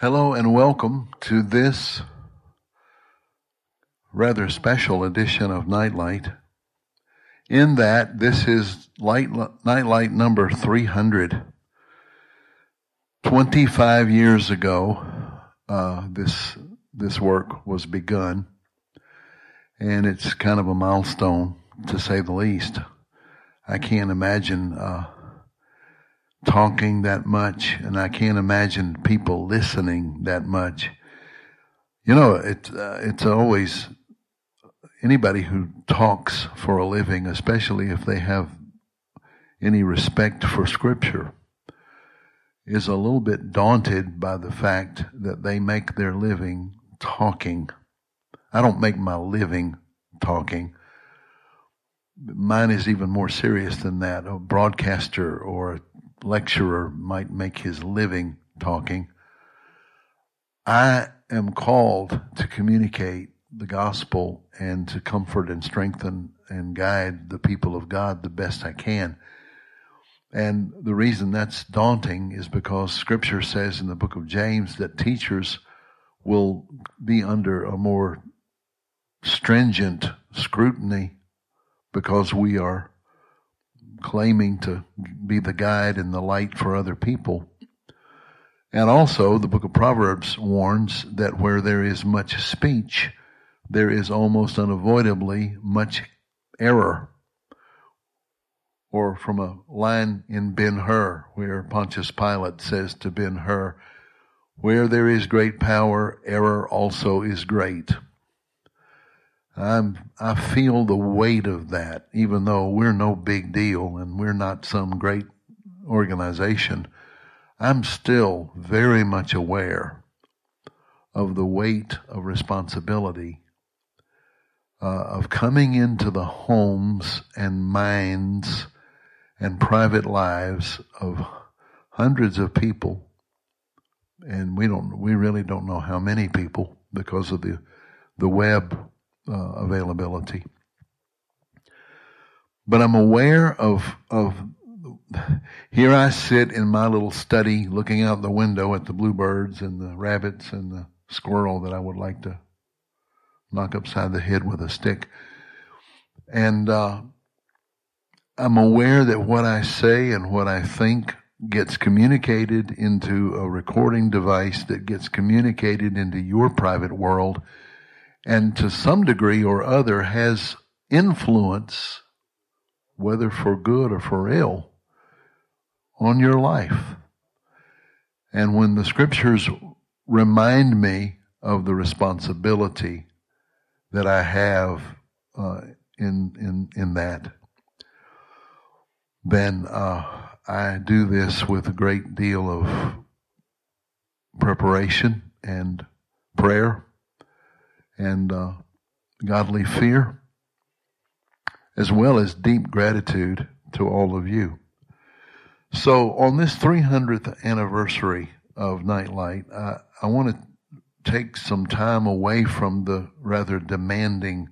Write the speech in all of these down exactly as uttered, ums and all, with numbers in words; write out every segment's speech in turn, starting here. Hello and welcome to this rather special edition of Nightlight, in that this is light, Nightlight number three hundred. twenty-five years ago, uh, this, this work was begun, and it's kind of a milestone, to say the least. I can't imagine uh, talking that much, and I can't imagine people listening that much. You know, it, uh, it's always anybody who talks for a living, especially if they have any respect for Scripture, is a little bit daunted by the fact that they make their living talking. I don't make my living talking. Mine is even more serious than that. A broadcaster or a lecturer might make his living talking. I am called to communicate the gospel and to comfort and strengthen and guide the people of God the best I can. And the reason that's daunting is because Scripture says in the book of James that teachers will be under a more stringent scrutiny because we are claiming to be the guide and the light for other people. And also, the book of Proverbs warns that where there is much speech, there is almost unavoidably much error. Or from a line in Ben Hur, where Pontius Pilate says to Ben Hur, "Where there is great power, error also is great." I'm, I feel the weight of that, even though we're no big deal and we're not some great organization. I'm still very much aware of the weight of responsibility uh, of coming into the homes and minds and private lives of hundreds of people, and we don't, we really don't know how many people because of the the web uh, availability. But I'm aware of of. Here I sit in my little study looking out the window at the bluebirds and the rabbits and the squirrel that I would like to knock upside the head with a stick. And uh, I'm aware that what I say and what I think gets communicated into a recording device that gets communicated into your private world, and to some degree or other has influence, whether for good or for ill, on your life. And when the Scriptures remind me of the responsibility that I have uh, in in in that, then uh, I do this with a great deal of preparation and prayer and uh, godly fear, as well as deep gratitude to all of you. So on this three hundredth anniversary of Nightlight, I, I want to take some time away from the rather demanding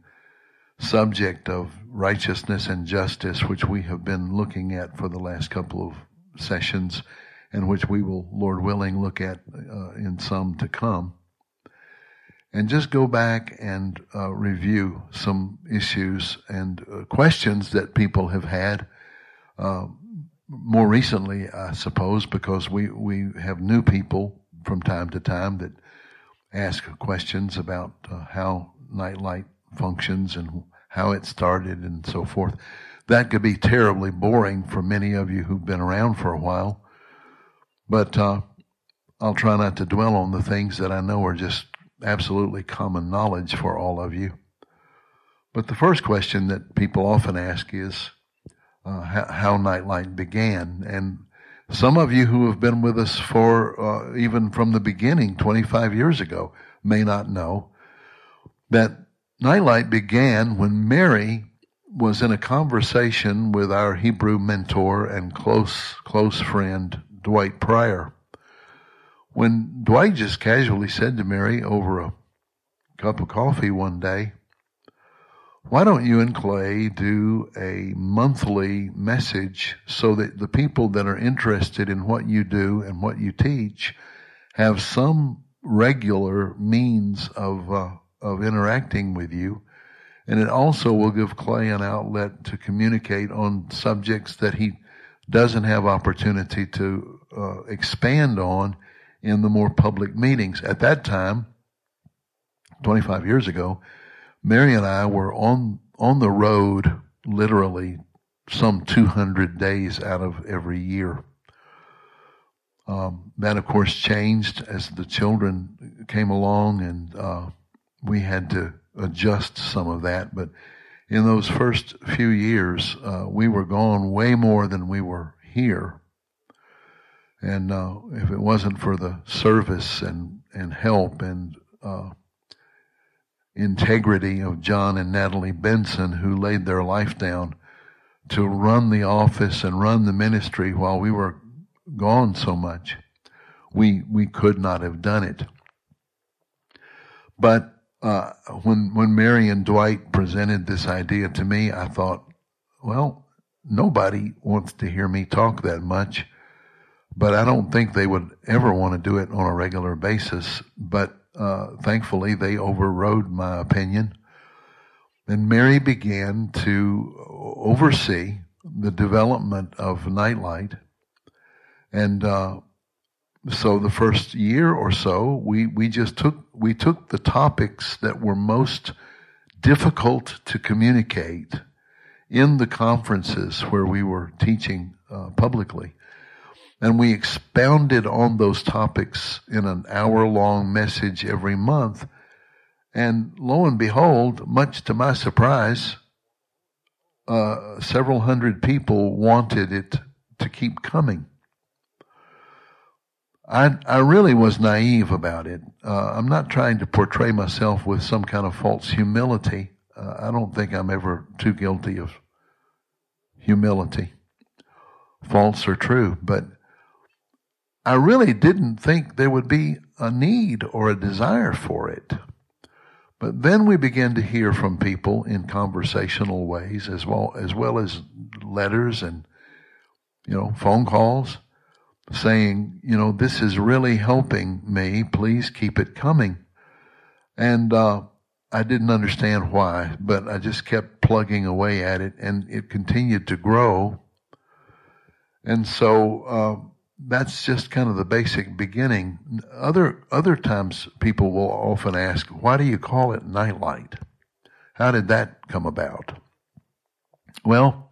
subject of righteousness and justice, which we have been looking at for the last couple of sessions, and which we will, Lord willing, look at uh, in some to come, and just go back and uh, review some issues and uh, questions that people have had, uh, more recently, I suppose, because we, we have new people from time to time that ask questions about uh, how Nightlight functions and how it started and so forth. That could be terribly boring for many of you who've been around for a while, but uh, I'll try not to dwell on the things that I know are just absolutely common knowledge for all of you. But the first question that people often ask is, Uh, how, how Nightlight began. And some of you who have been with us for uh, even from the beginning, twenty-five years ago, may not know that Nightlight began when Mary was in a conversation with our Hebrew mentor and close, close friend, Dwight Pryor. When Dwight just casually said to Mary over a cup of coffee one day, "Why don't you and Clay do a monthly message so that the people that are interested in what you do and what you teach have some regular means of uh, of interacting with you, and it also will give Clay an outlet to communicate on subjects that he doesn't have opportunity to uh, expand on in the more public meetings. At that time, twenty-five years ago, Mary and I were on on the road literally some two hundred days out of every year. Um, that, of course, changed as the children came along, and uh, we had to adjust some of that. But in those first few years, uh, we were gone way more than we were here. And uh, if it wasn't for the service and, and help and uh, integrity of John and Natalie Benson, who laid their life down to run the office and run the ministry while we were gone so much, we we could not have done it. But uh, when when Mary and Dwight presented this idea to me, I thought, well, nobody wants to hear me talk that much, but I don't think they would ever want to do it on a regular basis. But uh, thankfully, they overrode my opinion, and Mary began to oversee the development of Nightlight. And uh, so the first year or so, we, we just took we took the topics that were most difficult to communicate in the conferences where we were teaching uh, publicly, and we expounded on those topics in an hour-long message every month. And lo and behold, much to my surprise, uh, several hundred people wanted it to keep coming. I, I really was naive about it. Uh, I'm not trying to portray myself with some kind of false humility. Uh, I don't think I'm ever too guilty of humility, false or true. But I really didn't think there would be a need or a desire for it. But then we began to hear from people in conversational ways, as well as, well as letters and, you know, phone calls, saying, you know, this is really helping me. Please keep it coming. And uh, I didn't understand why, but I just kept plugging away at it, and it continued to grow. And so uh, that's just kind of the basic beginning. Other other times people will often ask, why do you call it Nightlight? How did that come about? Well,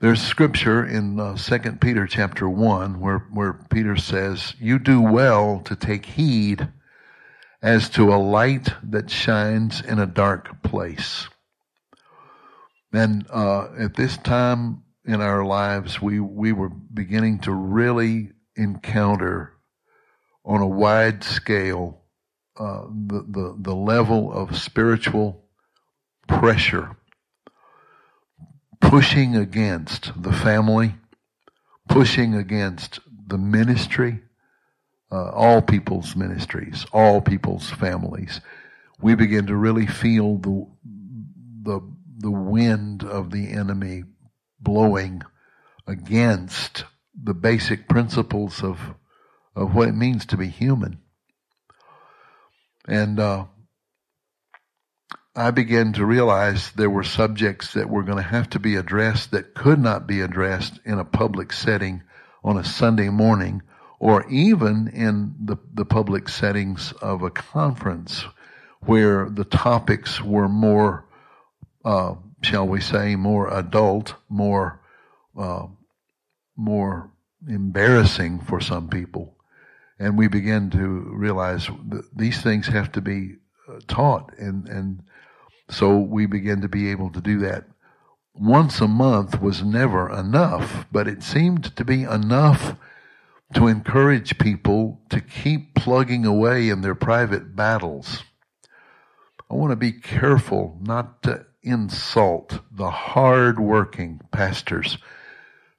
there's scripture in uh, Second Peter chapter one where, where Peter says, you do well to take heed as to a light that shines in a dark place. And uh, at this time in our lives, we, we were beginning to really encounter on a wide scale uh, the, the, the level of spiritual pressure, pushing against the family, pushing against the ministry, uh, all people's ministries, all people's families. We begin to really feel the, the, the wind of the enemy blowing against the basic principles of, of what it means to be human. And, uh, I began to realize there were subjects that were going to have to be addressed that could not be addressed in a public setting on a Sunday morning, or even in the, the public settings of a conference where the topics were more, uh, shall we say, more adult, more, uh, more embarrassing for some people. And we began to realize that these things have to be taught, and, and so we began to be able to do that. Once a month was never enough, but it seemed to be enough to encourage people to keep plugging away in their private battles. I want to be careful not to insult the hard-working pastors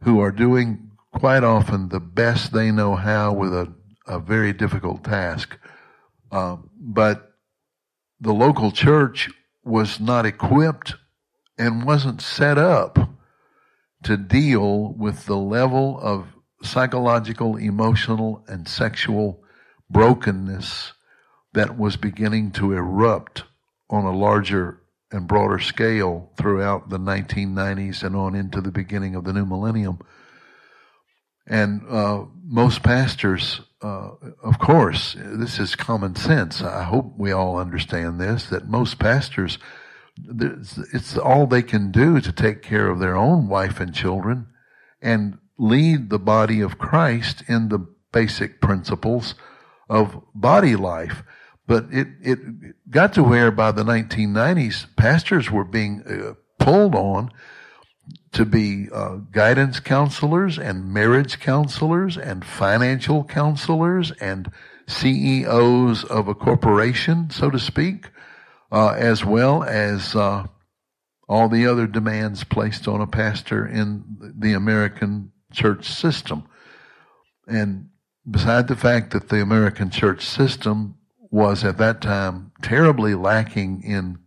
who are doing quite often the best they know how with a, a very difficult task. Uh, but the local church was not equipped and wasn't set up to deal with the level of psychological, emotional, and sexual brokenness that was beginning to erupt on a larger and broader scale throughout the nineteen nineties and on into the beginning of the new millennium. And uh, most pastors, uh, of course, this is common sense. I hope we all understand this, that most pastors, it's all they can do to take care of their own wife and children and lead the body of Christ in the basic principles of body life. But it, it got to where by the nineteen nineties, pastors were being uh, pulled on to be uh, guidance counselors and marriage counselors and financial counselors and C E Os of a corporation, so to speak, uh, as well as uh, all the other demands placed on a pastor in the American church system. And beside the fact that the American church system was at that time terribly lacking in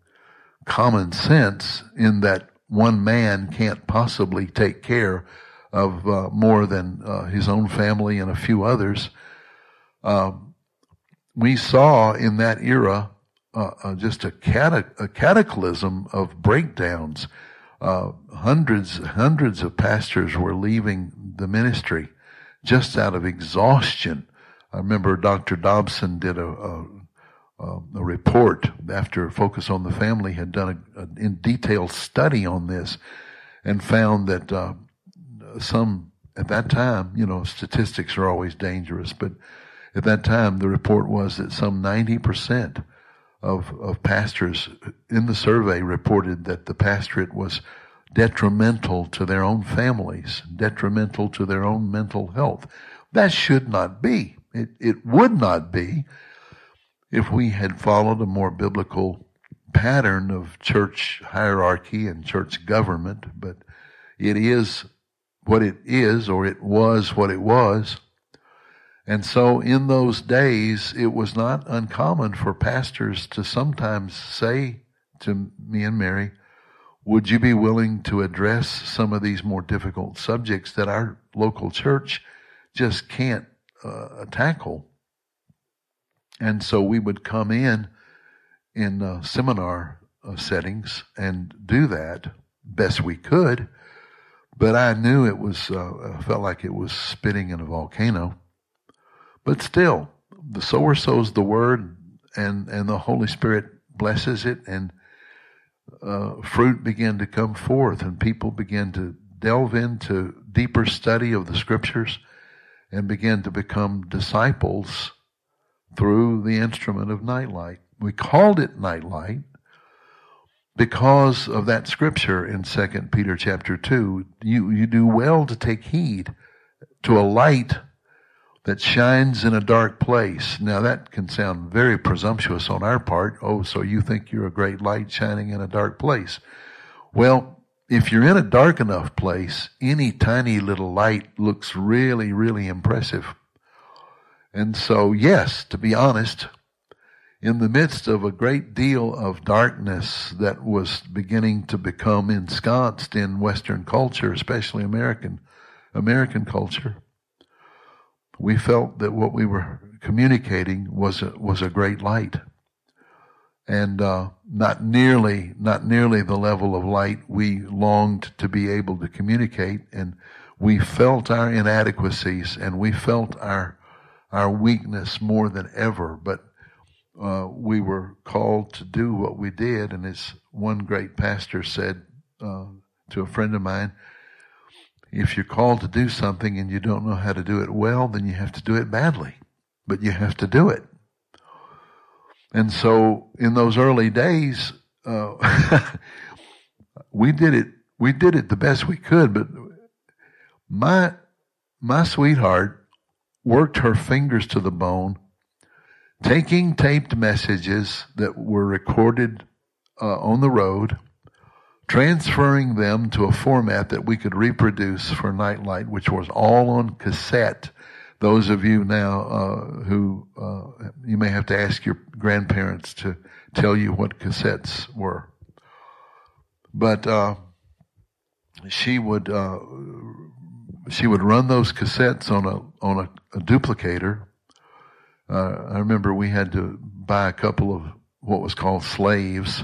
common sense, in that one man can't possibly take care of uh, more than uh, his own family and a few others. Uh, we saw in that era uh, uh, just a, cata- a cataclysm of breakdowns. Uh, hundreds, hundreds of pastors were leaving the ministry just out of exhaustion. I remember Doctor Dobson did a, a, a report after Focus on the Family had done a, a in detailed study on this, and found that uh, some, at that time, you know, statistics are always dangerous, but at that time the report was that some ninety percent of, of pastors in the survey reported that the pastorate was detrimental to their own families, detrimental to their own mental health. That should not be. It, it would not be if we had followed a more biblical pattern of church hierarchy and church government, but it is what it is, or it was what it was. And so in those days, it was not uncommon for pastors to sometimes say to me and Mary, would you be willing to address some of these more difficult subjects that our local church just can't Uh, tackle? And so we would come in in uh, seminar uh, settings and do that best we could, but I knew it was uh, I felt like it was spitting in a volcano. But still, the sower sows the word, and and the Holy Spirit blesses it, and uh, fruit began to come forth, and people began to delve into deeper study of the scriptures and begin to become disciples through the instrument of Nightlight. We called it Nightlight because of that scripture in Second Peter chapter two. You, you do well to take heed to a light that shines in a dark place. Now that can sound very presumptuous on our part. Oh, so you think you're a great light shining in a dark place. Well, if you're in a dark enough place, any tiny little light looks really, really impressive. And so, yes, to be honest, in the midst of a great deal of darkness that was beginning to become ensconced in Western culture, especially American, American culture, we felt that what we were communicating was a, was a great light. And uh, not nearly, not nearly the level of light we longed to be able to communicate, and we felt our inadequacies, and we felt our our weakness more than ever. But uh, we were called to do what we did, and as one great pastor said uh, to a friend of mine, if you're called to do something and you don't know how to do it well, then you have to do it badly, but you have to do it. And so in those early days, uh, we did it, we did it the best we could, but my, my sweetheart worked her fingers to the bone, taking taped messages that were recorded uh, on the road, transferring them to a format that we could reproduce for Nightlight, which was all on cassette. Those of you now uh, who, uh, you may have to ask your grandparents to tell you what cassettes were. But uh, she would uh, she would run those cassettes on a on a, a duplicator, Uh, I remember we had to buy a couple of what was called slaves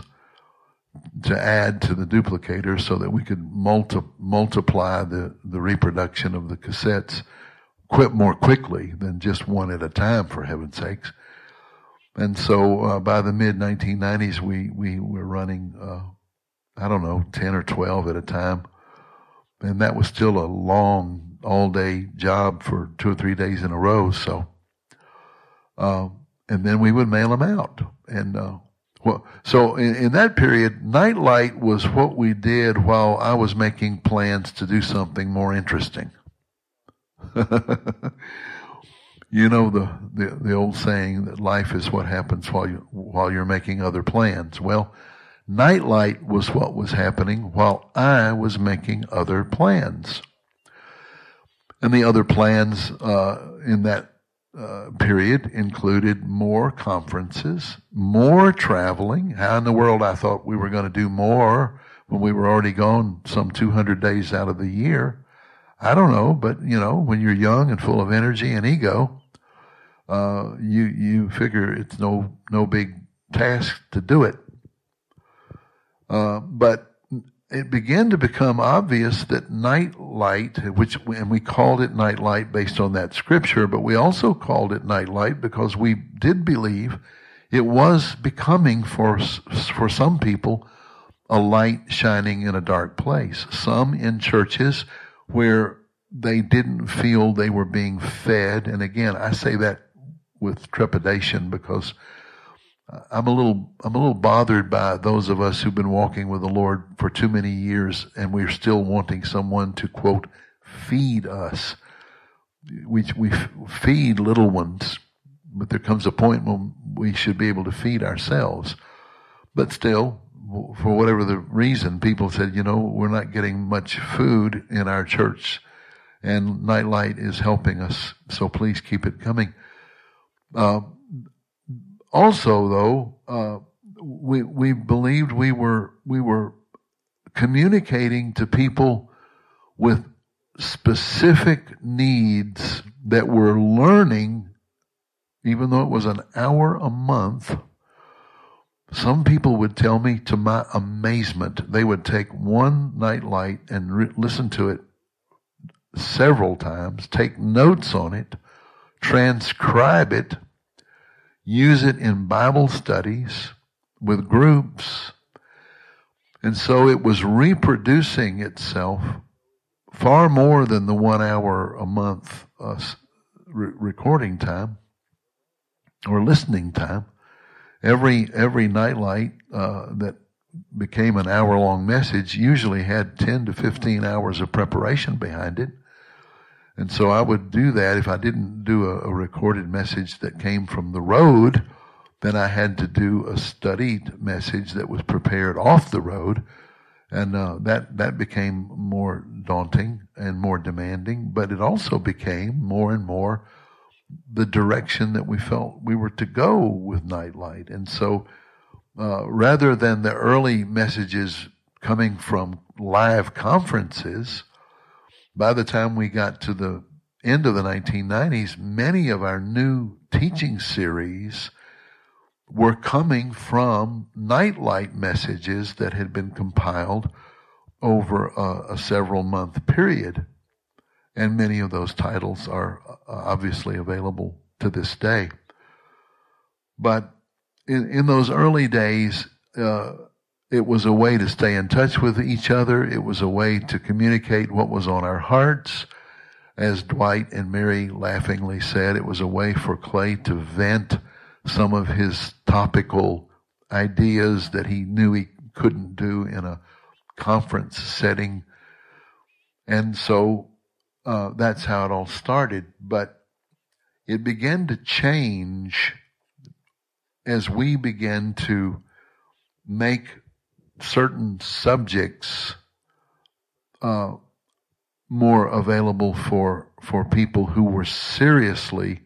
to add to the duplicator so that we could multi- multiply the, the reproduction of the cassettes quit more quickly than just one at a time, for heaven's sakes. And so uh, by the mid nineteen nineties, we, we were running, uh, I don't know, ten or twelve at a time. And that was still a long, all-day job for two or three days in a row. So, uh, and then we would mail them out. And uh, well, so in, in that period, Nightlight was what we did while I was making plans to do something more interesting. You know the, the the old saying that life is what happens while you while you're making other plans. Well, Nightlight was what was happening while I was making other plans, and the other plans uh, in that uh, period included more conferences, more traveling. How in the world I thought we were going to do more when we were already gone some two hundred days out of the year? I don't know, but you know, when you're young and full of energy and ego. Uh, you you figure it's no no big task to do it, uh, but it began to become obvious that Nightlight, which and we called it Nightlight based on that scripture, but we also called it Nightlight because we did believe it was becoming for for some people a light shining in a dark place. Some in churches where they didn't feel they were being fed. And again, I say that with trepidation because I'm a little I'm a little bothered by those of us who've been walking with the Lord for too many years and we're still wanting someone to, quote, feed us. We, we feed little ones, but there comes a point when we should be able to feed ourselves. But still, for whatever the reason, people said, you know, we're not getting much food in our church, and Nightlight is helping us, so please keep it coming. Uh, also, though, uh, we we believed we were we were communicating to people with specific needs that we're learning, even though it was an hour a month. Some people would tell me, to my amazement, they would take one Nightlight and re- listen to it several times, take notes on it, transcribe it, use it in Bible studies with groups. And so it was reproducing itself far more than the one hour a month uh, re- recording time or listening time. Every every Nightlight uh, that became an hour-long message usually had ten to fifteen hours of preparation behind it. And so I would do that. If I didn't do a, a recorded message that came from the road, then I had to do a studied message that was prepared off the road. And uh, that, that became more daunting and more demanding, but it also became more and more the direction that we felt we were to go with Nightlight. And so uh, rather than the early messages coming from live conferences, by the time we got to the end of the nineteen nineties, many of our new teaching series were coming from Nightlight messages that had been compiled over a, a several month period. And many of those titles are obviously available to this day. But in, in those early days, uh, it was a way to stay in touch with each other. It was a way to communicate what was on our hearts. As Dwight and Mary laughingly said, it was a way for Clay to vent some of his topical ideas that he knew he couldn't do in a conference setting. And so Uh, that's how it all started, but it began to change as we began to make certain subjects uh, more available for for people who were seriously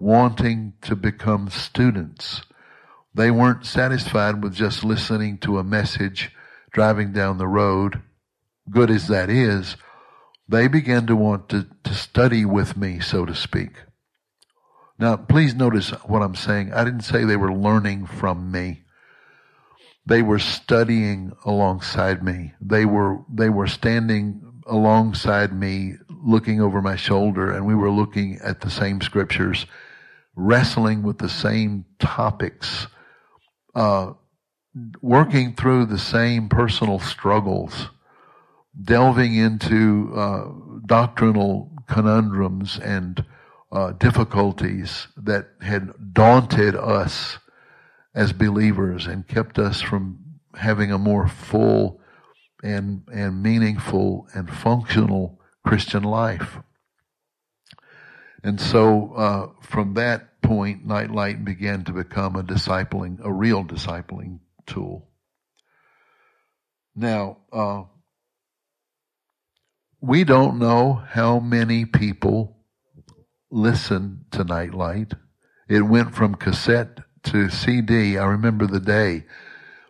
wanting to become students. They weren't satisfied with just listening to a message driving down the road, good as that is. They began to want to, to study with me, so to speak. Now, please notice what I'm saying. I didn't say they were learning from me. They were studying alongside me. They were they were standing alongside me, looking over my shoulder, and we were looking at the same scriptures, wrestling with the same topics, uh, working through the same personal struggles, delving into uh, doctrinal conundrums and uh, difficulties that had daunted us as believers and kept us from having a more full and and meaningful and functional Christian life. And so uh, from that point, Nightlight began to become a discipling, a real discipling tool. Now, uh, we don't know how many people listened to Nightlight. It went from cassette to C D. I remember the day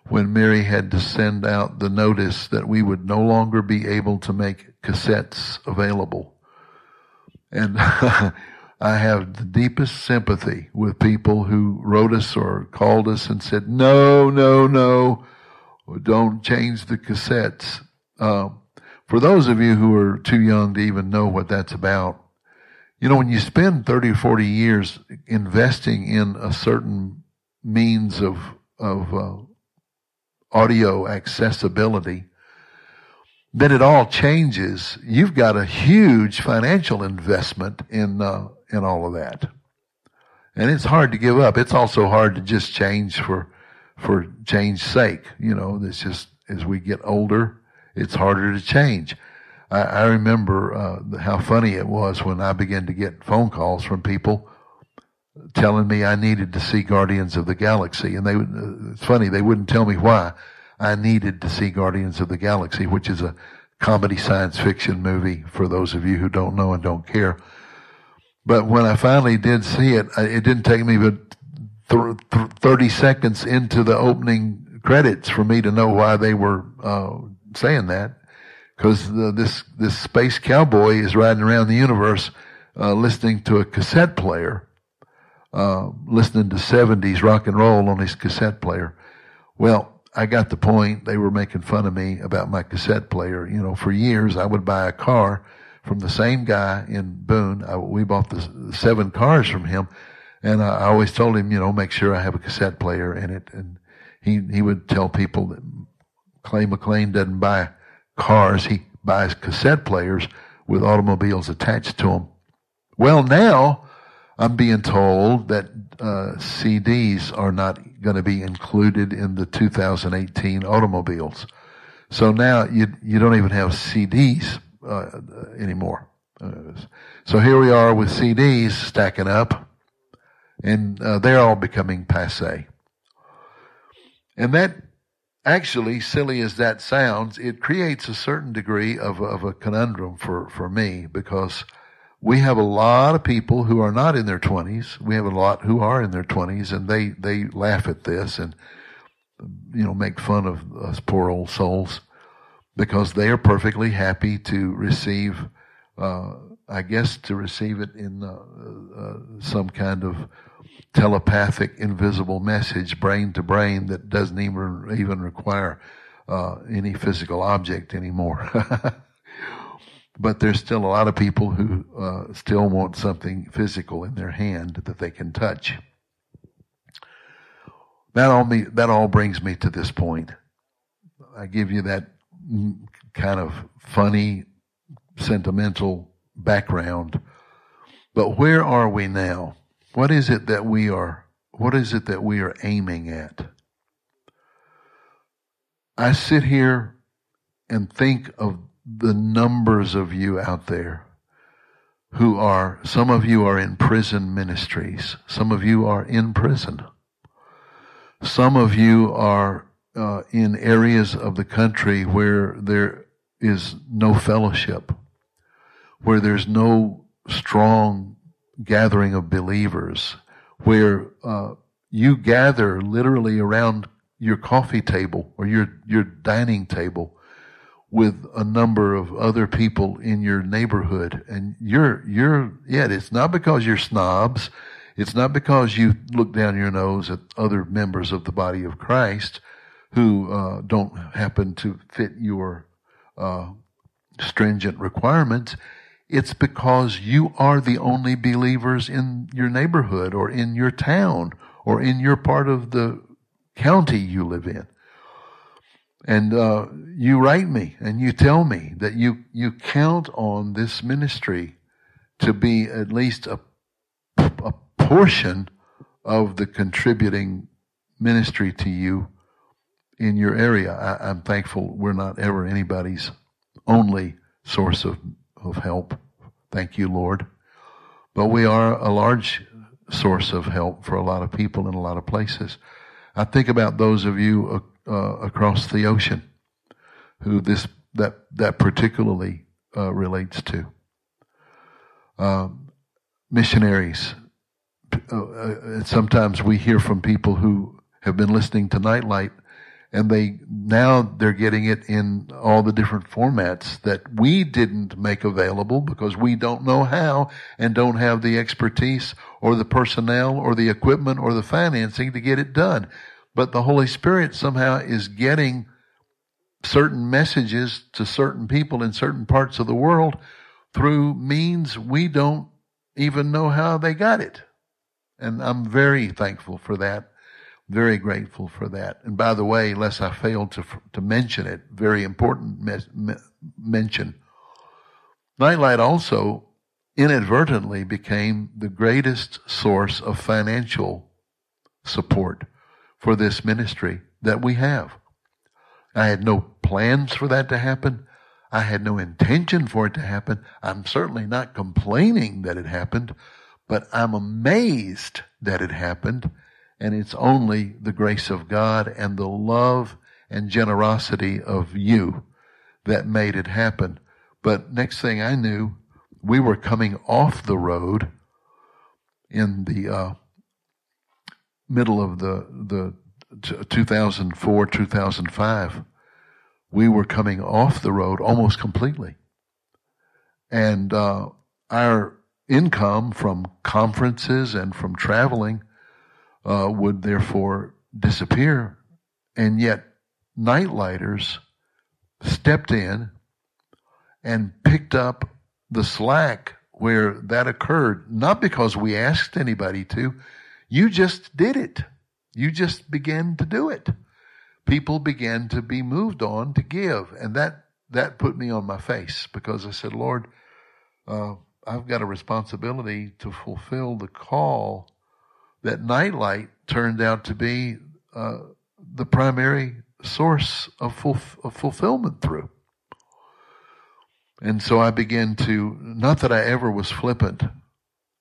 when Mary had to send out the notice that we would no longer be able to make cassettes available. And I have the deepest sympathy with people who wrote us or called us and said, no, no, no, don't change the cassettes. Uh, for those of you who are too young to even know what that's about, you know, when you spend thirty or forty years investing in a certain means of of uh, audio accessibility, then it all changes. You've got a huge financial investment in uh, in all of that, and it's hard to give up. It's also hard to just change for for change's sake. You know, it's just as we get older, it's harder to change. I, I remember uh, how funny it was when I began to get phone calls from people telling me I needed to see Guardians of the Galaxy. And they uh, it's funny, they wouldn't tell me why I needed to see Guardians of the Galaxy, which is a comedy science fiction movie for those of you who don't know and don't care. But when I finally did see it, it didn't take me but th- th- thirty seconds into the opening credits for me to know why they were uh, saying that, because this this space cowboy is riding around the universe uh, listening to a cassette player. Uh, listening to seventies rock and roll on his cassette player. Well, I got the point. They were making fun of me about my cassette player. You know, for years I would buy a car from the same guy in Boone. I, we bought the, the seven cars from him, and I, I always told him, you know, make sure I have a cassette player in it. And he he would tell people that Clay McLean doesn't buy cars; he buys cassette players with automobiles attached to them. Well, now I'm being told that uh, C Ds are not going to be included in the two thousand eighteen automobiles. So now you you don't even have C Ds uh, anymore. Uh, so here we are with C Ds stacking up, and uh, they're all becoming passé. And that, actually, silly as that sounds, it creates a certain degree of, of a conundrum for, for me, because we have a lot of people who are not in their twenties. We have a lot who are in their twenties, and they, they laugh at this and, you know, make fun of us poor old souls, because they are perfectly happy to receive, uh, I guess, to receive it in uh, uh, some kind of telepathic, invisible message, brain to brain, that doesn't even even require uh, any physical object anymore. But there's still a lot of people who uh, still want something physical in their hand that they can touch. That all me, that all brings me to this point. I give you that kind of funny, sentimental background. But where are we now? What is it that we are? What is it that we are aiming at? I sit here and think of the numbers of you out there who are, some of you are in prison ministries. Some of you are in prison. Some of you are uh, in areas of the country where there is no fellowship, where there's no strong gathering of believers, where uh, you gather literally around your coffee table or your, your dining table with a number of other people in your neighborhood, and you're, you're, yet yeah, it's not because you're snobs. It's not because you look down your nose at other members of the body of Christ who uh, don't happen to fit your uh, stringent requirements. It's because you are the only believers in your neighborhood or in your town or in your part of the county you live in. And uh, you write me and you tell me that you, you count on this ministry to be at least a, a portion of the contributing ministry to you in your area. I, I'm thankful we're not ever anybody's only source of, of help. Thank you, Lord. But we are a large source of help for a lot of people in a lot of places. I think about those of you uh, across the ocean who this that that particularly uh, relates to. Um, missionaries. Uh, sometimes we hear from people who have been listening to Nightlight, and they now they're getting it in all the different formats that we didn't make available because we don't know how and don't have the expertise or the personnel or the equipment or the financing to get it done. But the Holy Spirit somehow is getting certain messages to certain people in certain parts of the world through means we don't even know how they got it. And I'm very thankful for that, very grateful for that. And by the way, lest I fail to to mention it, very important mes- me- mention, Nightlight also inadvertently became the greatest source of financial support for this ministry that we have. I had no plans for that to happen. I had no intention for it to happen. I'm certainly not complaining that it happened, but I'm amazed that it happened, and it's only the grace of God and the love and generosity of you that made it happen. But next thing I knew, we were coming off the road in the uh, middle of the, the two thousand four, two thousand five. We were coming off the road almost completely. And uh, our income from conferences and from traveling uh, would therefore disappear. And yet Nightlighters stepped in and picked up the slack where that occurred, not because we asked anybody to. You just did it. You just began to do it. People began to be moved on to give. And that, that put me on my face because I said, Lord, uh, I've got a responsibility to fulfill the call that Nightlight turned out to be uh, the primary source of, ful- of fulfillment through. And so I began to, not that I ever was flippant.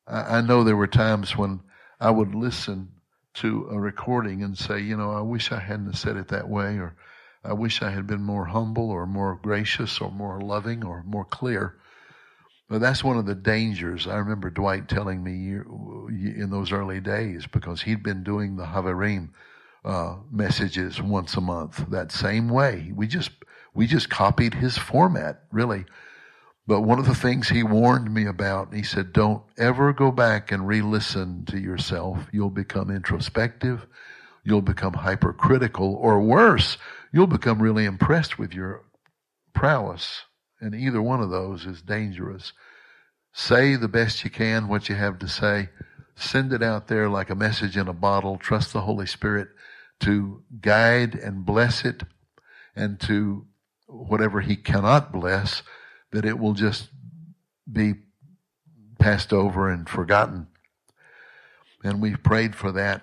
I, I know there were times when I would listen to a recording and say, you know, I wish I hadn't said it that way, or I wish I had been more humble or more gracious or more loving or more clear. But that's one of the dangers. I remember Dwight telling me in those early days, because he'd been doing the Haverim uh, messages once a month that same way. We just we just copied his format, really. But one of the things he warned me about, he said, don't ever go back and re-listen to yourself. You'll become introspective. You'll become hypercritical. Or worse, you'll become really impressed with your prowess. And either one of those is dangerous. Say the best you can what you have to say. Send it out there like a message in a bottle. Trust the Holy Spirit to guide and bless it, and to whatever he cannot bless, that it will just be passed over and forgotten. And we've prayed for that,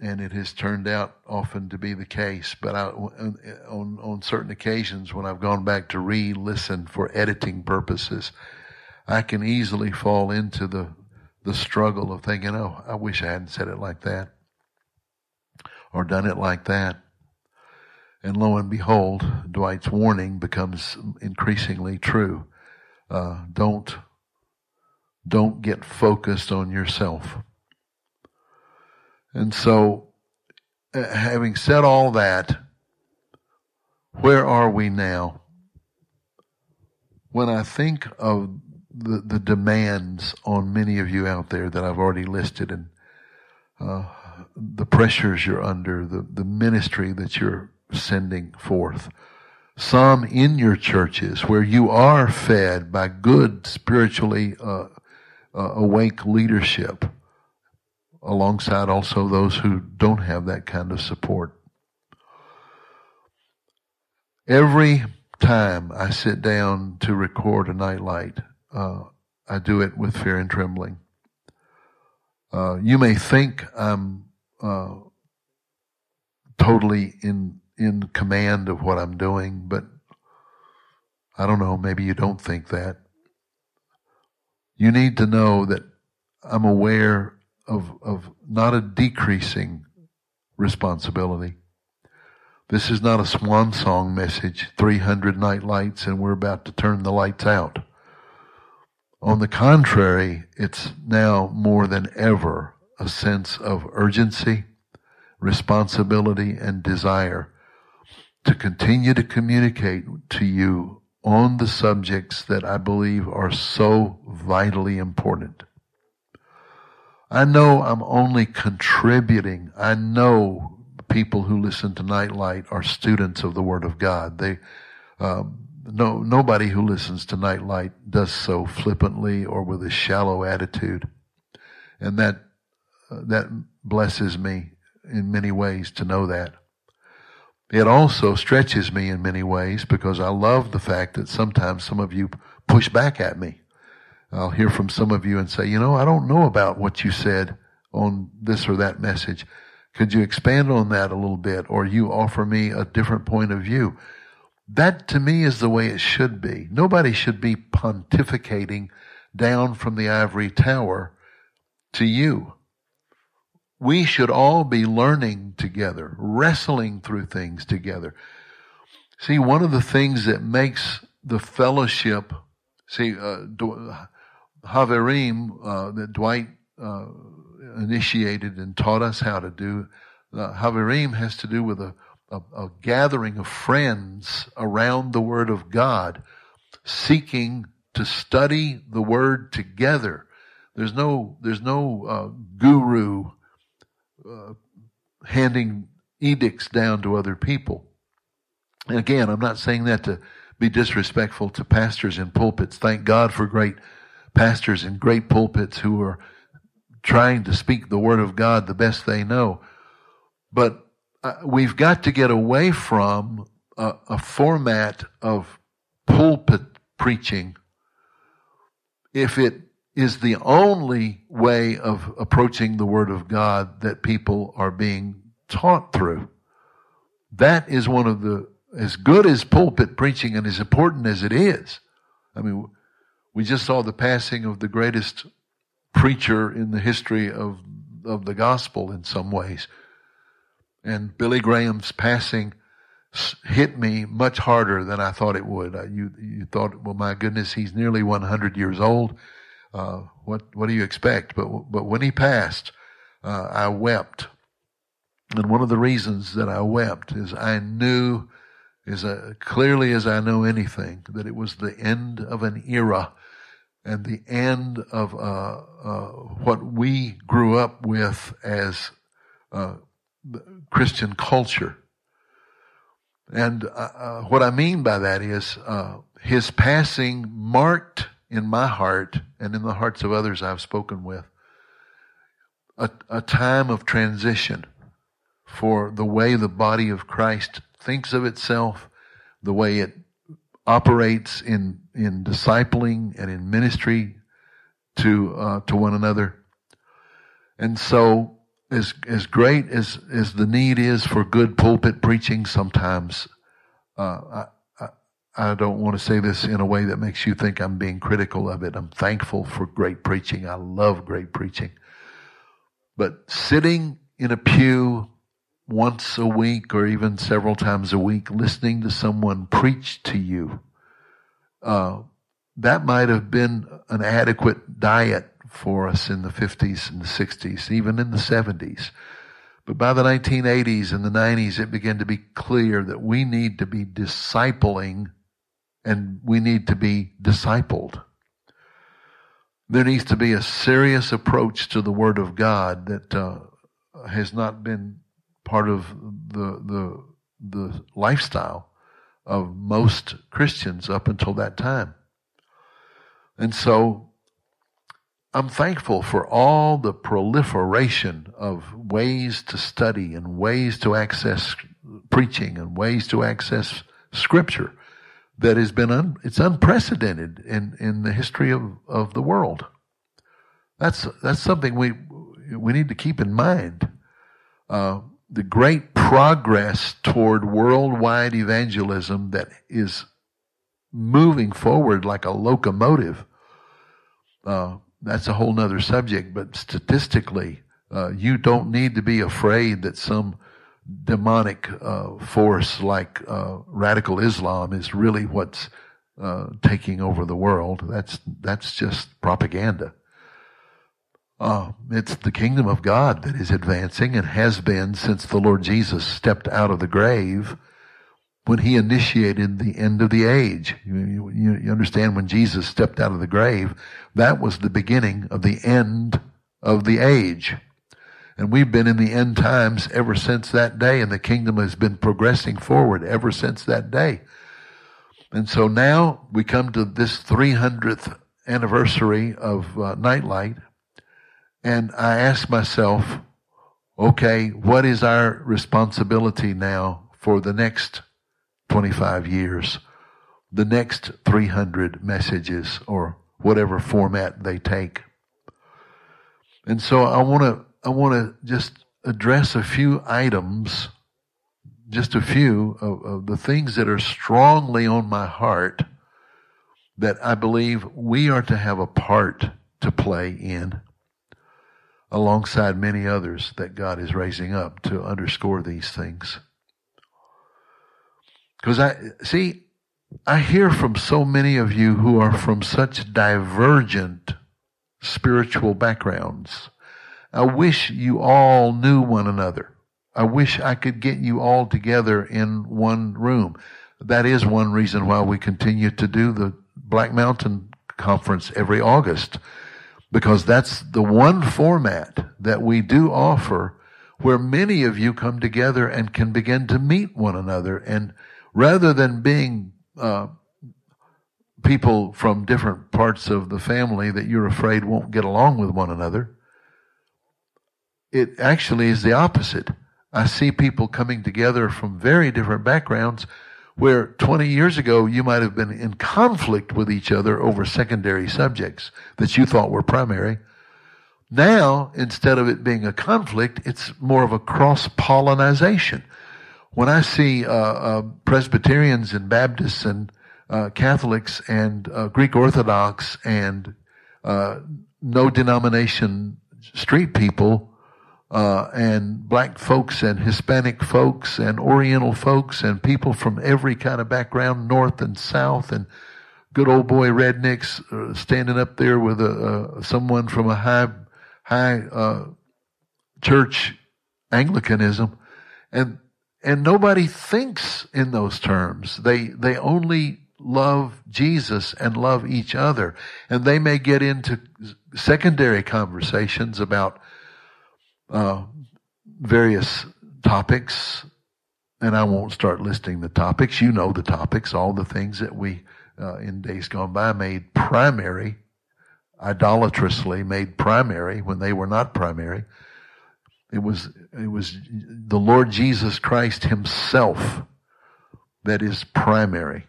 and it has turned out often to be the case. But I, on, on certain occasions when I've gone back to re-listen for editing purposes, I can easily fall into the, the struggle of thinking, oh, I wish I hadn't said it like that or done it like that. And lo and behold, Dwight's warning becomes increasingly true. Uh, don't, don't get focused on yourself. And so, uh, having said all that, where are we now? When I think of the, the demands on many of you out there that I've already listed, and uh, the pressures you're under, the, the ministry that you're sending forth. Some in your churches where you are fed by good, spiritually uh, uh, awake leadership, alongside also those who don't have that kind of support. Every time I sit down to record a Nightlight, uh, I do it with fear and trembling. Uh, you may think I'm uh, totally in in command of what I'm doing, but I don't know, maybe you don't think that. You need to know that I'm aware of of not a decreasing responsibility. This is not a swan song message, three hundred night lights, and we're about to turn the lights out. On the contrary, it's now more than ever a sense of urgency, responsibility, and desire to continue to communicate to you on the subjects that I believe are so vitally important. I know I'm only contributing. I know people who listen to Nightlight are students of the Word of God. They, uh, no, nobody who listens to Nightlight does so flippantly or with a shallow attitude, and that uh, that blesses me in many ways to know that. It also stretches me in many ways because I love the fact that sometimes some of you push back at me. I'll hear from some of you and say, you know, I don't know about what you said on this or that message. Could you expand on that a little bit? Or you offer me a different point of view. That to me is the way it should be. Nobody should be pontificating down from the ivory tower to you. We should all be learning together, wrestling through things together. See, one of the things that makes the fellowship, see, uh, D- Haverim uh, that Dwight uh, initiated and taught us how to do. Uh, Haverim has to do with a, a, a gathering of friends around the Word of God, seeking to study the Word together. There's no, there's no uh, guru uh, handing edicts down to other people. And again, I'm not saying that to be disrespectful to pastors in pulpits. Thank God for great pastors in great pulpits who are trying to speak the Word of God the best they know. But uh, we've got to get away from a, a format of pulpit preaching if it is the only way of approaching the Word of God that people are being taught through. That is one of the, as good as pulpit preaching and as important as it is. I mean, we just saw the passing of the greatest preacher in the history of, of the gospel in some ways. And Billy Graham's passing hit me much harder than I thought it would. You, you thought, well, my goodness, he's nearly one hundred years old. Uh, what, what do you expect? But, but when he passed, uh, I wept. And one of the reasons that I wept is I knew is a, clearly as I know anything, that it was the end of an era and the end of uh, uh, what we grew up with as uh, Christian culture. And uh, uh, what I mean by that is uh, his passing marked in my heart and in the hearts of others I've spoken with a, a time of transition for the way the body of Christ thinks of itself, the way it operates in, in discipling and in ministry to uh, to one another. And so as as great as, as the need is for good pulpit preaching sometimes, uh, I, I, I don't want to say this in a way that makes you think I'm being critical of it. I'm thankful for great preaching. I love great preaching. But sitting in a pew once a week or even several times a week, listening to someone preach to you, uh, that might have been an adequate diet for us in the fifties and the sixties, even in the seventies. But by the nineteen eighties and the nineties, it began to be clear that we need to be discipling and we need to be discipled. There needs to be a serious approach to the Word of God that uh, has not been part of the the the lifestyle of most Christians up until that time. And so I'm thankful for all the proliferation of ways to study and ways to access preaching and ways to access Scripture that has been, un, it's unprecedented in, in the history of, of the world. That's that's something we we need to keep in mind. Uh, the great progress toward worldwide evangelism that is moving forward like a locomotive. Uh, that's a whole nother subject, but statistically, uh, you don't need to be afraid that some demonic uh, force like uh, radical Islam is really what's uh, taking over the world. That's that's just propaganda. Uh, it's the kingdom of God that is advancing and has been since the Lord Jesus stepped out of the grave when he initiated the end of the age. You, you, you understand, when Jesus stepped out of the grave, that was the beginning of the end of the age. And we've been in the end times ever since that day, and the kingdom has been progressing forward ever since that day. And so now we come to this three hundredth anniversary of uh, Nightlight, and I ask myself, okay, what is our responsibility now for the next twenty-five years, the next three hundred messages, or whatever format they take? And so I want to I want to just address a few items, just a few of, of the things that are strongly on my heart that I believe we are to have a part to play in, alongside many others that God is raising up to underscore these things. Because I, see, I hear from so many of you who are from such divergent spiritual backgrounds. I wish you all knew one another. I wish I could get you all together in one room. That is one reason why we continue to do the Black Mountain Conference every August, because that's the one format that we do offer where many of you come together and can begin to meet one another. And rather than being uh, people from different parts of the family that you're afraid won't get along with one another, it actually is the opposite. I see people coming together from very different backgrounds where twenty years ago you might have been in conflict with each other over secondary subjects that you thought were primary. Now, instead of it being a conflict, it's more of a cross-pollinization. When I see uh, uh, Presbyterians and Baptists and uh, Catholics and uh, Greek Orthodox and uh, no-denomination street people, Uh, and black folks and Hispanic folks and Oriental folks and people from every kind of background, north and south, and good old boy rednecks uh, standing up there with a, uh, someone from a high high uh, church Anglicanism, and and nobody thinks in those terms. They they only love Jesus and love each other, and they may get into secondary conversations about Uh, various topics, and I won't start listing the topics. You know the topics, all the things that we uh, in days gone by made primary, idolatrously made primary when they were not primary. It was it was the Lord Jesus Christ himself that is primary.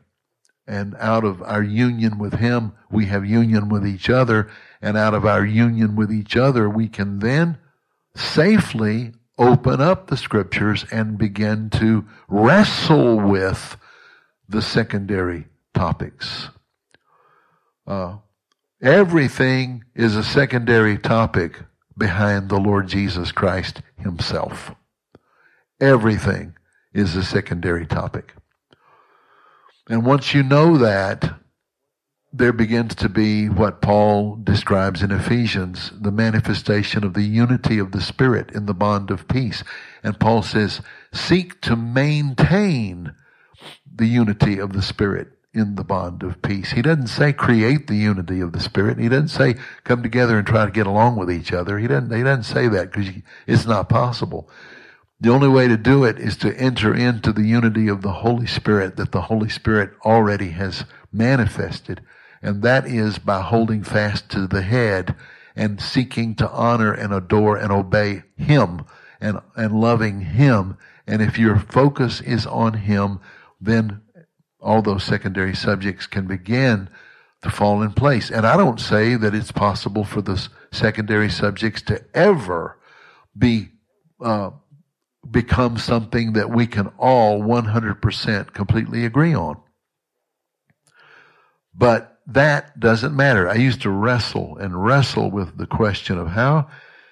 And out of our union with him, we have union with each other, and out of our union with each other, we can then safely open up the scriptures and begin to wrestle with the secondary topics. Uh, everything is a secondary topic behind the Lord Jesus Christ himself. Everything is a secondary topic. And once you know that, there begins to be what Paul describes in Ephesians, the manifestation of the unity of the Spirit in the bond of peace. And Paul says, seek to maintain the unity of the Spirit in the bond of peace. He doesn't say create the unity of the Spirit. He doesn't say come together and try to get along with each other. He doesn't, he doesn't say that, because it's not possible. The only way to do it is to enter into the unity of the Holy Spirit that the Holy Spirit already has manifested. And that is by holding fast to the head and seeking to honor and adore and obey Him and, and loving Him. And if your focus is on Him, then all those secondary subjects can begin to fall in place. And I don't say that it's possible for the secondary subjects to ever be uh, become something that we can all one hundred percent completely agree on. But that doesn't matter. I used to wrestle and wrestle with the question of how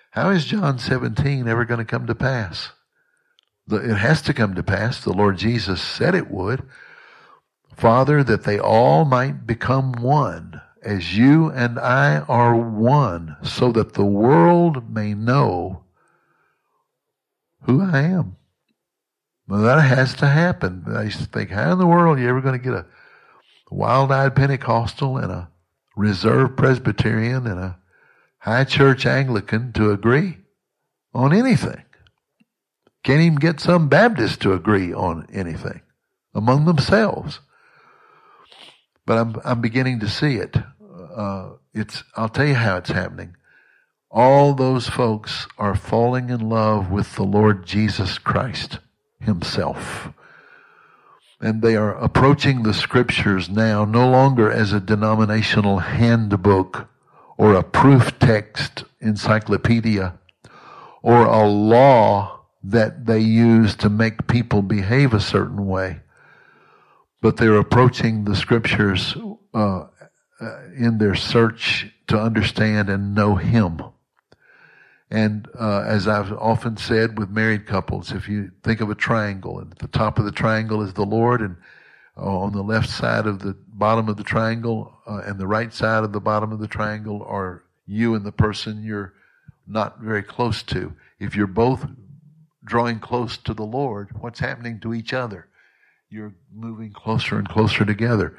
how is John seventeen ever going to come to pass? The, it has to come to pass. The Lord Jesus said it would. Father, that they all might become one, as you and I are one, so that the world may know who I am. Well, that has to happen. I used to think, how in the world are you ever going to get a wild-eyed Pentecostal and a reserved Presbyterian and a high church Anglican to agree on anything? Can't even get some Baptists to agree on anything among themselves. But I'm I'm beginning to see it. Uh, it's I'll tell you how it's happening. All those folks are falling in love with the Lord Jesus Christ Himself. And they are approaching the Scriptures now no longer as a denominational handbook or a proof text encyclopedia or a law that they use to make people behave a certain way. But they're approaching the Scriptures uh, in their search to understand and know Him. And uh, as I've often said with married couples, if you think of a triangle, and at the top of the triangle is the Lord, and uh, on the left side of the bottom of the triangle uh, and the right side of the bottom of the triangle are you and the person you're not very close to. If you're both drawing close to the Lord, what's happening to each other? You're moving closer and closer together.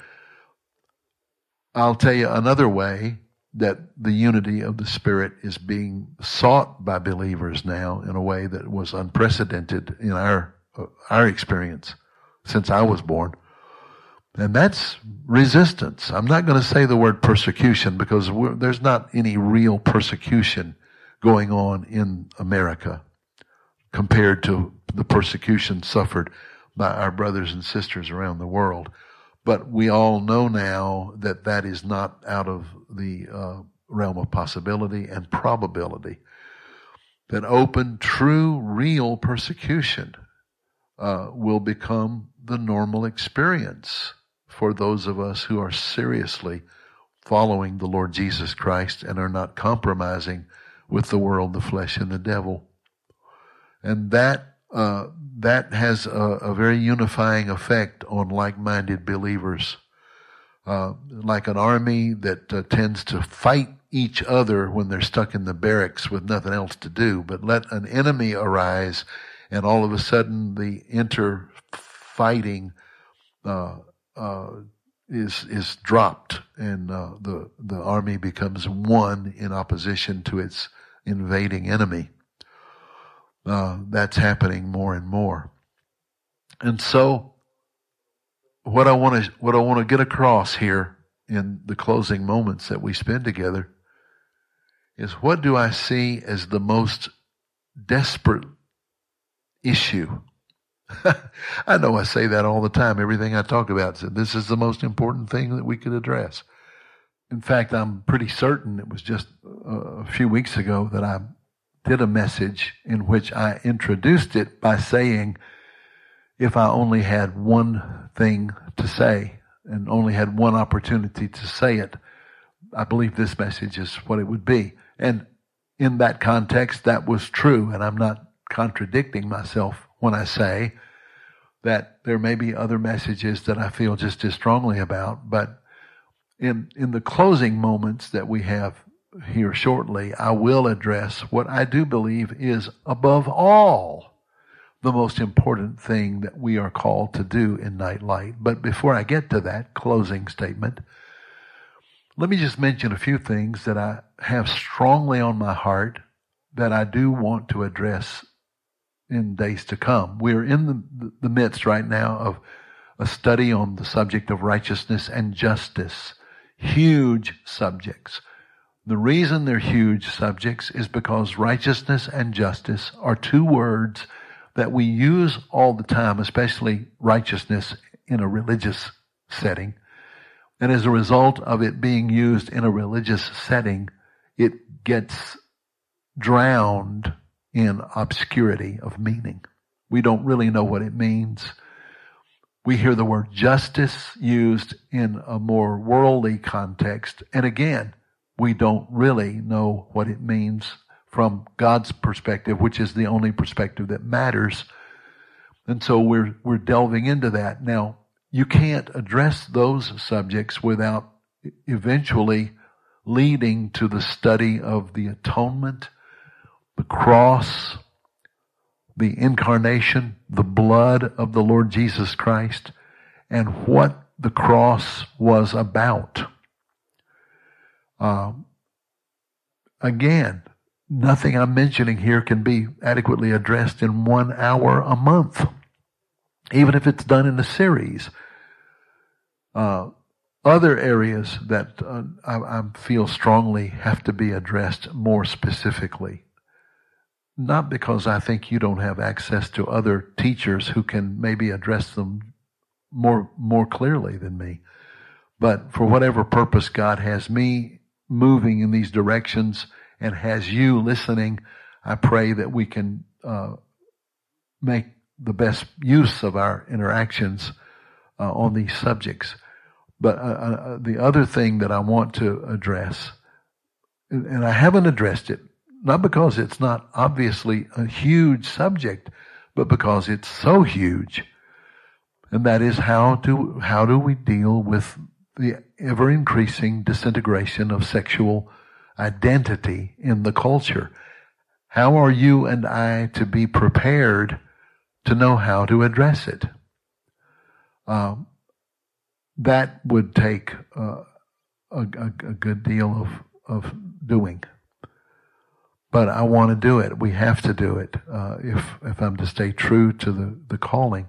I'll tell you another way that the unity of the Spirit is being sought by believers now in a way that was unprecedented in our uh, our experience since I was born. And that's resistance. I'm not going to say the word persecution, because we're, there's not any real persecution going on in America compared to the persecution suffered by our brothers and sisters around the world. But we all know now that that is not out of the uh, realm of possibility and probability. That open, true, real persecution uh, will become the normal experience for those of us who are seriously following the Lord Jesus Christ and are not compromising with the world, the flesh, and the devil. And that Uh, that has a, a very unifying effect on like-minded believers. Uh, like an army that uh, tends to fight each other when they're stuck in the barracks with nothing else to do, but let an enemy arise and all of a sudden the inter-fighting uh, uh, is is dropped, and uh, the, the army becomes one in opposition to its invading enemy. Uh, that's happening more and more. And so what I want to what I want to get across here in the closing moments that we spend together is, what do I see as the most desperate issue? I know I say that all the time. Everything I talk about is, this is the most important thing that we could address. In fact, I'm pretty certain it was just a few weeks ago that I did a message in which I introduced it by saying, if I only had one thing to say and only had one opportunity to say it, I believe this message is what it would be. And in that context, that was true, and I'm not contradicting myself when I say that there may be other messages that I feel just as strongly about, but in in the closing moments that we have here shortly, I will address what I do believe is above all the most important thing that we are called to do in Nightlight. But before I get to that closing statement, let me just mention a few things that I have strongly on my heart that I do want to address in days to come. We're in the, the midst right now of a study on the subject of righteousness and justice. Huge subjects. The reason they're huge subjects is because righteousness and justice are two words that we use all the time, especially righteousness in a religious setting. And as a result of it being used in a religious setting, it gets drowned in obscurity of meaning. We don't really know what it means. We hear the word justice used in a more worldly context, and again, we don't really know what it means from God's perspective, which is the only perspective that matters. And so we're we're delving into that. Now, you can't address those subjects without eventually leading to the study of the atonement, the cross, the incarnation, the blood of the Lord Jesus Christ, and what the cross was about. Um, again, nothing I'm mentioning here can be adequately addressed in one hour a month, even if it's done in a series. Uh, other areas that uh, I, I feel strongly have to be addressed more specifically. Not because I think you don't have access to other teachers who can maybe address them more more clearly than me, but for whatever purpose God has me moving in these directions and has you listening, I pray that we can uh, make the best use of our interactions uh, on these subjects. But uh, uh, the other thing that I want to address, and I haven't addressed it, not because it's not obviously a huge subject, but because it's so huge. And that is how do, how do we deal with the ever-increasing disintegration of sexual identity in the culture? How are you and I to be prepared to know how to address it? Um, that would take uh, a, a, a good deal of, of doing. But I want to do it. We have to do it uh, if if I'm to stay true to the, the calling.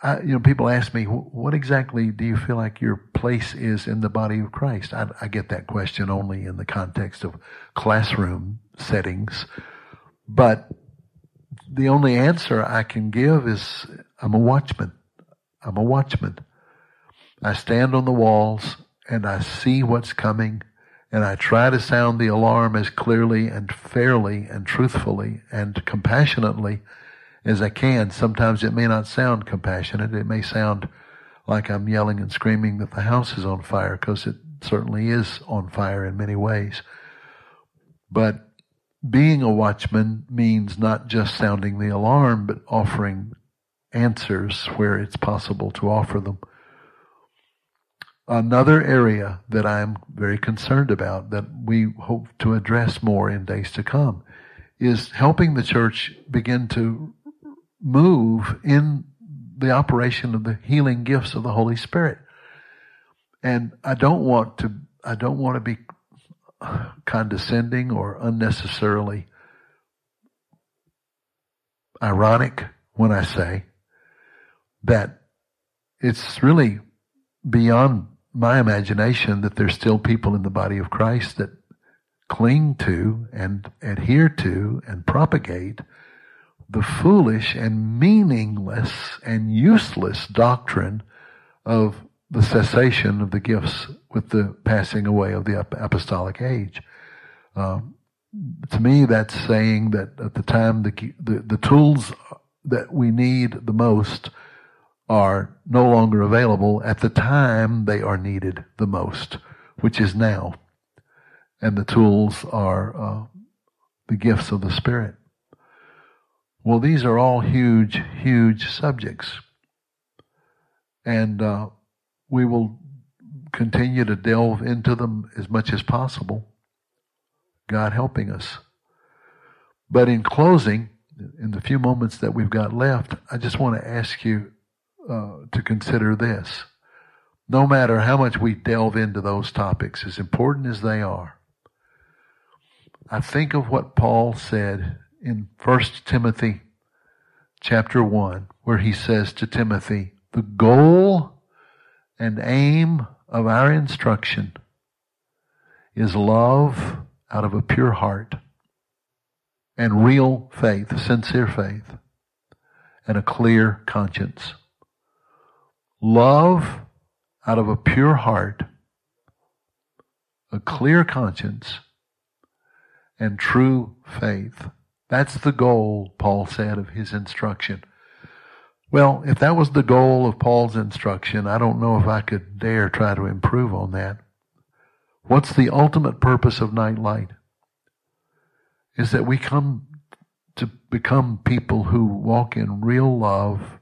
I, you know, people ask me, what exactly do you feel like your place is in the body of Christ? I, I get that question only in the context of classroom settings. But the only answer I can give is I'm a watchman. I'm a watchman. I stand on the walls and I see what's coming. And I try to sound the alarm as clearly and fairly and truthfully and compassionately as I can. Sometimes it may not sound compassionate. It may sound like I'm yelling and screaming that the house is on fire, because it certainly is on fire in many ways. But being a watchman means not just sounding the alarm, but offering answers where it's possible to offer them. Another area that I'm very concerned about, that we hope to address more in days to come, is helping the church begin to move in the operation of the healing gifts of the Holy Spirit. And I don't want to, I don't want to be condescending or unnecessarily ironic when I say that it's really beyond my imagination that there's still people in the body of Christ that cling to and adhere to and propagate the foolish and meaningless and useless doctrine of the cessation of the gifts with the passing away of the apostolic age. Um, to me, that's saying that at the time the, the, the tools that we need the most are no longer available at the time they are needed the most, which is now. And the tools are uh, the gifts of the Spirit. Well, these are all huge, huge subjects. And uh, we will continue to delve into them as much as possible, God helping us. But in closing, in the few moments that we've got left, I just want to ask you uh, to consider this. No matter how much we delve into those topics, as important as they are, I think of what Paul said in First Timothy chapter one, where he says to Timothy, the goal and aim of our instruction is love out of a pure heart and real faith, sincere faith, and a clear conscience. Love out of a pure heart, a clear conscience, and true faith. That's the goal, Paul said, of his instruction. Well, if that was the goal of Paul's instruction, I don't know if I could dare try to improve on that. What's the ultimate purpose of Nightlight? Is that we come to become people who walk in real love,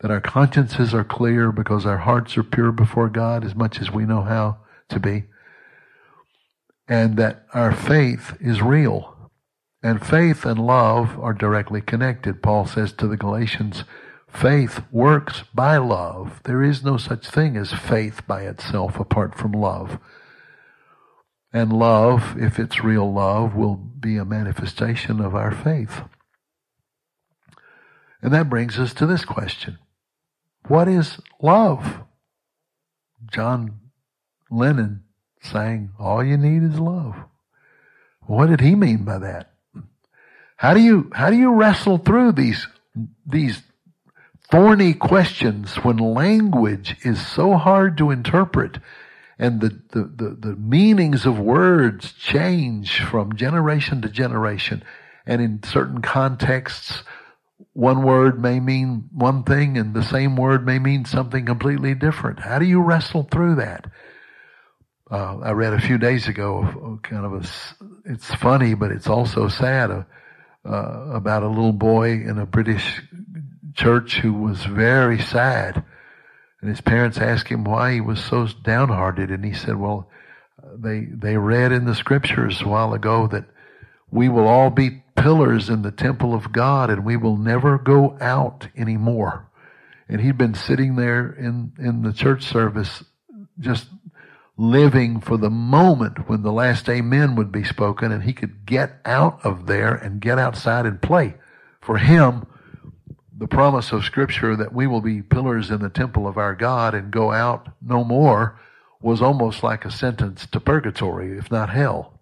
that our consciences are clear because our hearts are pure before God as much as we know how to be, and that our faith is real. And faith and love are directly connected. Paul says to the Galatians, faith works by love. There is no such thing as faith by itself apart from love. And love, if it's real love, will be a manifestation of our faith. And that brings us to this question. What is love? John Lennon sang, all you need is love. What did he mean by that? How do you how do you wrestle through these these thorny questions when language is so hard to interpret and the, the, the, the meanings of words change from generation to generation, and in certain contexts one word may mean one thing and the same word may mean something completely different? How do you wrestle through that? Uh, I read a few days ago, kind of a, it's funny, but it's also sad, uh, uh, about a little boy in a British church who was very sad. And his parents asked him why he was so downhearted. And he said, well, they, they read in the scriptures a while ago that we will all be pillars in the temple of God and we will never go out anymore. And he'd been sitting there in, in the church service just living for the moment when the last amen would be spoken and he could get out of there and get outside and play. For him, the promise of Scripture that we will be pillars in the temple of our God and go out no more was almost like a sentence to purgatory, if not hell.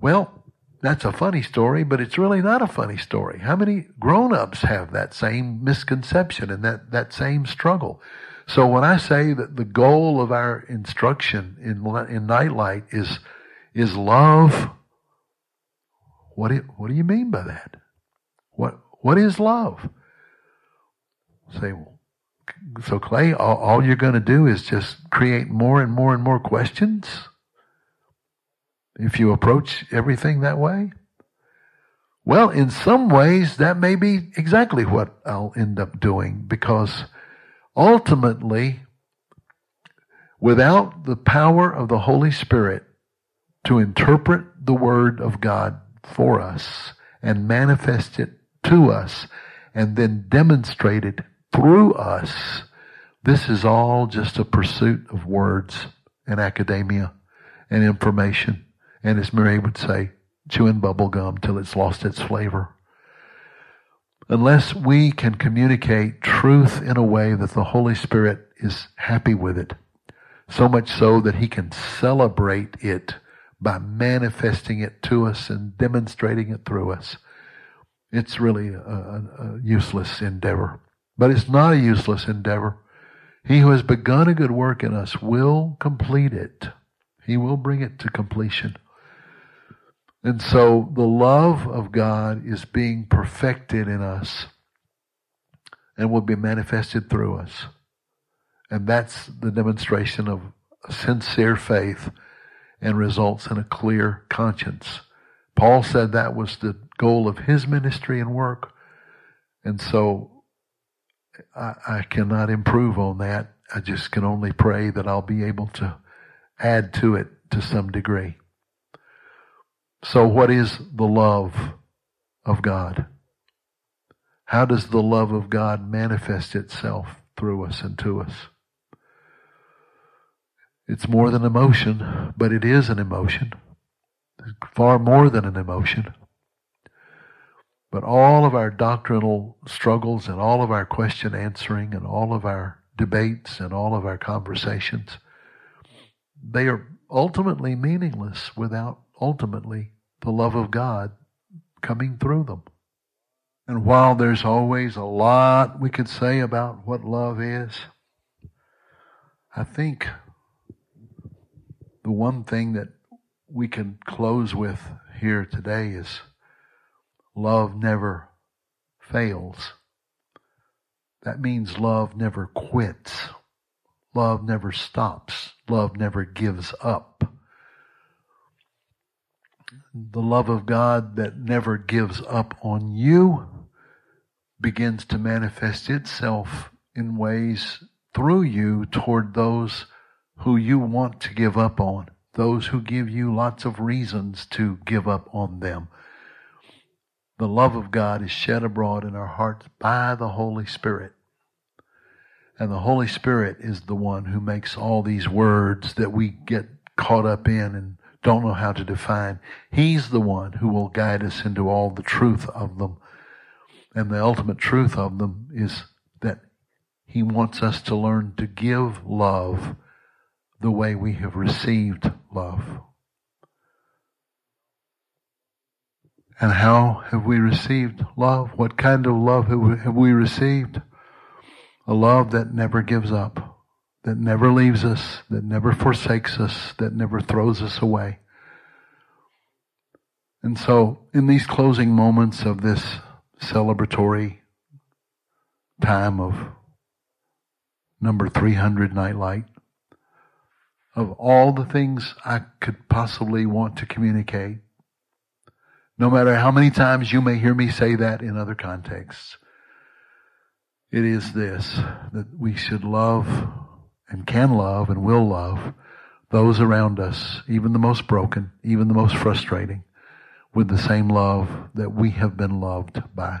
Well, that's a funny story, but it's really not a funny story. How many grown-ups have that same misconception and that, that same struggle? So when I say that the goal of our instruction in in Nightlight is is love, what do, what do you mean by that? What what is love? Say, well, so Clay, all, all you're going to do is just create more and more and more questions if you approach everything that way? Well, in some ways, that may be exactly what I'll end up doing, because ultimately, without the power of the Holy Spirit to interpret the Word of God for us and manifest it to us and then demonstrate it through us, this is all just a pursuit of words and academia and information. And as Mary would say, chewing bubble gum till it's lost its flavor. Unless we can communicate truth in a way that the Holy Spirit is happy with it, so much so that he can celebrate it by manifesting it to us and demonstrating it through us, it's really a, a useless endeavor. But it's not a useless endeavor. He who has begun a good work in us will complete it. He will bring it to completion. And so the love of God is being perfected in us and will be manifested through us. And that's the demonstration of sincere faith and results in a clear conscience. Paul said that was the goal of his ministry and work. And so I, I cannot improve on that. I just can only pray that I'll be able to add to it to some degree. So what is the love of God? How does the love of God manifest itself through us and to us? It's more than emotion, but it is an emotion. Far more than an emotion. But all of our doctrinal struggles and all of our question answering and all of our debates and all of our conversations, they are ultimately meaningless without ultimately the love of God coming through them. And while there's always a lot we could say about what love is, I think the one thing that we can close with here today is love never fails. That means love never quits. Love never stops. Love never gives up. The love of God that never gives up on you begins to manifest itself in ways through you toward those who you want to give up on, those who give you lots of reasons to give up on them. The love of God is shed abroad in our hearts by the Holy Spirit. And the Holy Spirit is the one who makes all these words that we get caught up in and don't know how to define. He's the one who will guide us into all the truth of them. And the ultimate truth of them is that He wants us to learn to give love the way we have received love. And how have we received love? What kind of love have we received? A love that never gives up, that never leaves us, that never forsakes us, that never throws us away. And so, in these closing moments of this celebratory time of number three hundred Nightlight, of all the things I could possibly want to communicate, no matter how many times you may hear me say that in other contexts, it is this, that we should love and can love and will love those around us, even the most broken, even the most frustrating, with the same love that we have been loved by.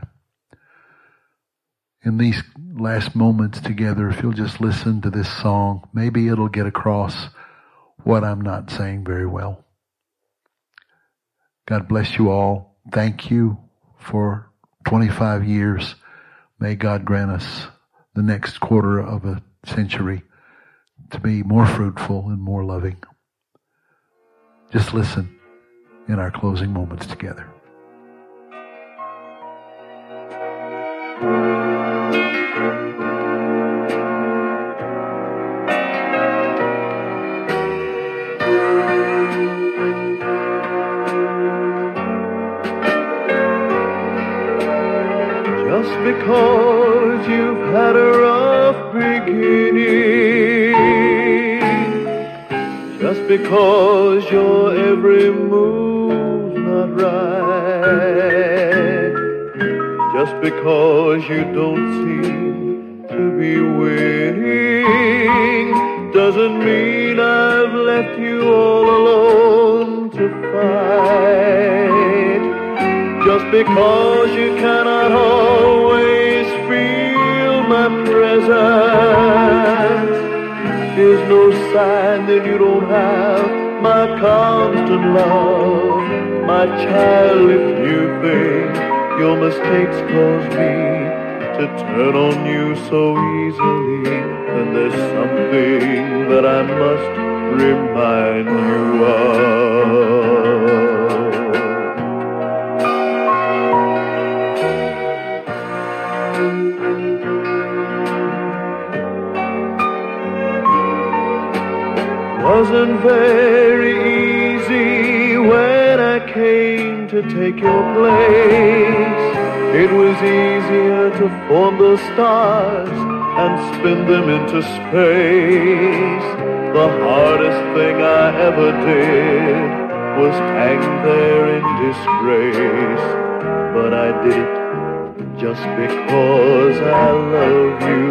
In these last moments together, if you'll just listen to this song, maybe it'll get across what I'm not saying very well. God bless you all. Thank you for twenty-five years. May God grant us the next quarter of a century to be more fruitful and more loving. Just listen in our closing moments together. Because you've had a rough beginning, just because your every move's not right, just because you don't seem to be winning, doesn't mean I've left you all alone to fight. Just because you cannot always feel my presence is no sign that you don't have my constant love. My child, if you think your mistakes cause me to turn on you so easily, then there's something that I must remind you of. Wasn't very easy when I came to take your place. It was easier to form the stars and spin them into space. The hardest thing I ever did was hang there in disgrace. But I did it just because I love you.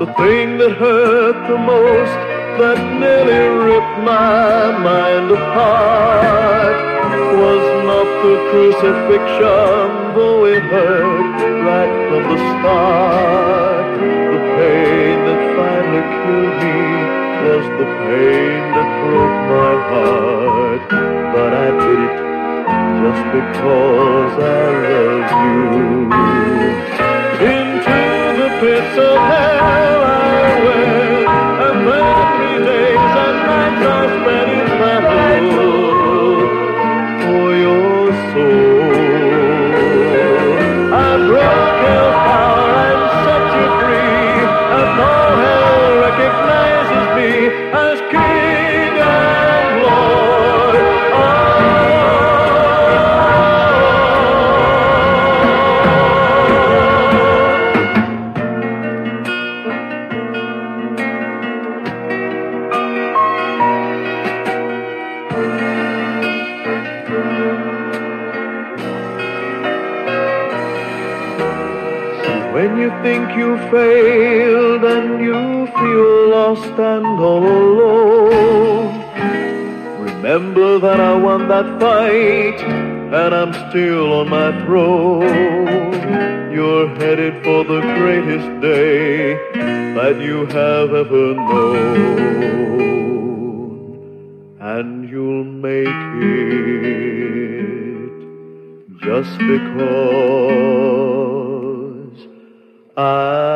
The thing that hurt the most, that nearly ripped my mind apart, was not the crucifixion, though it hurt right from the start. The pain that finally killed me was the pain that broke my heart. But I did it just because I love you. Into the pits of hell I went, and then three days and nights I spent in battle. Failed and you feel lost and all alone, remember that I won that fight and I'm still on my throne. You're headed for the greatest day that you have ever known, and you'll make it just because I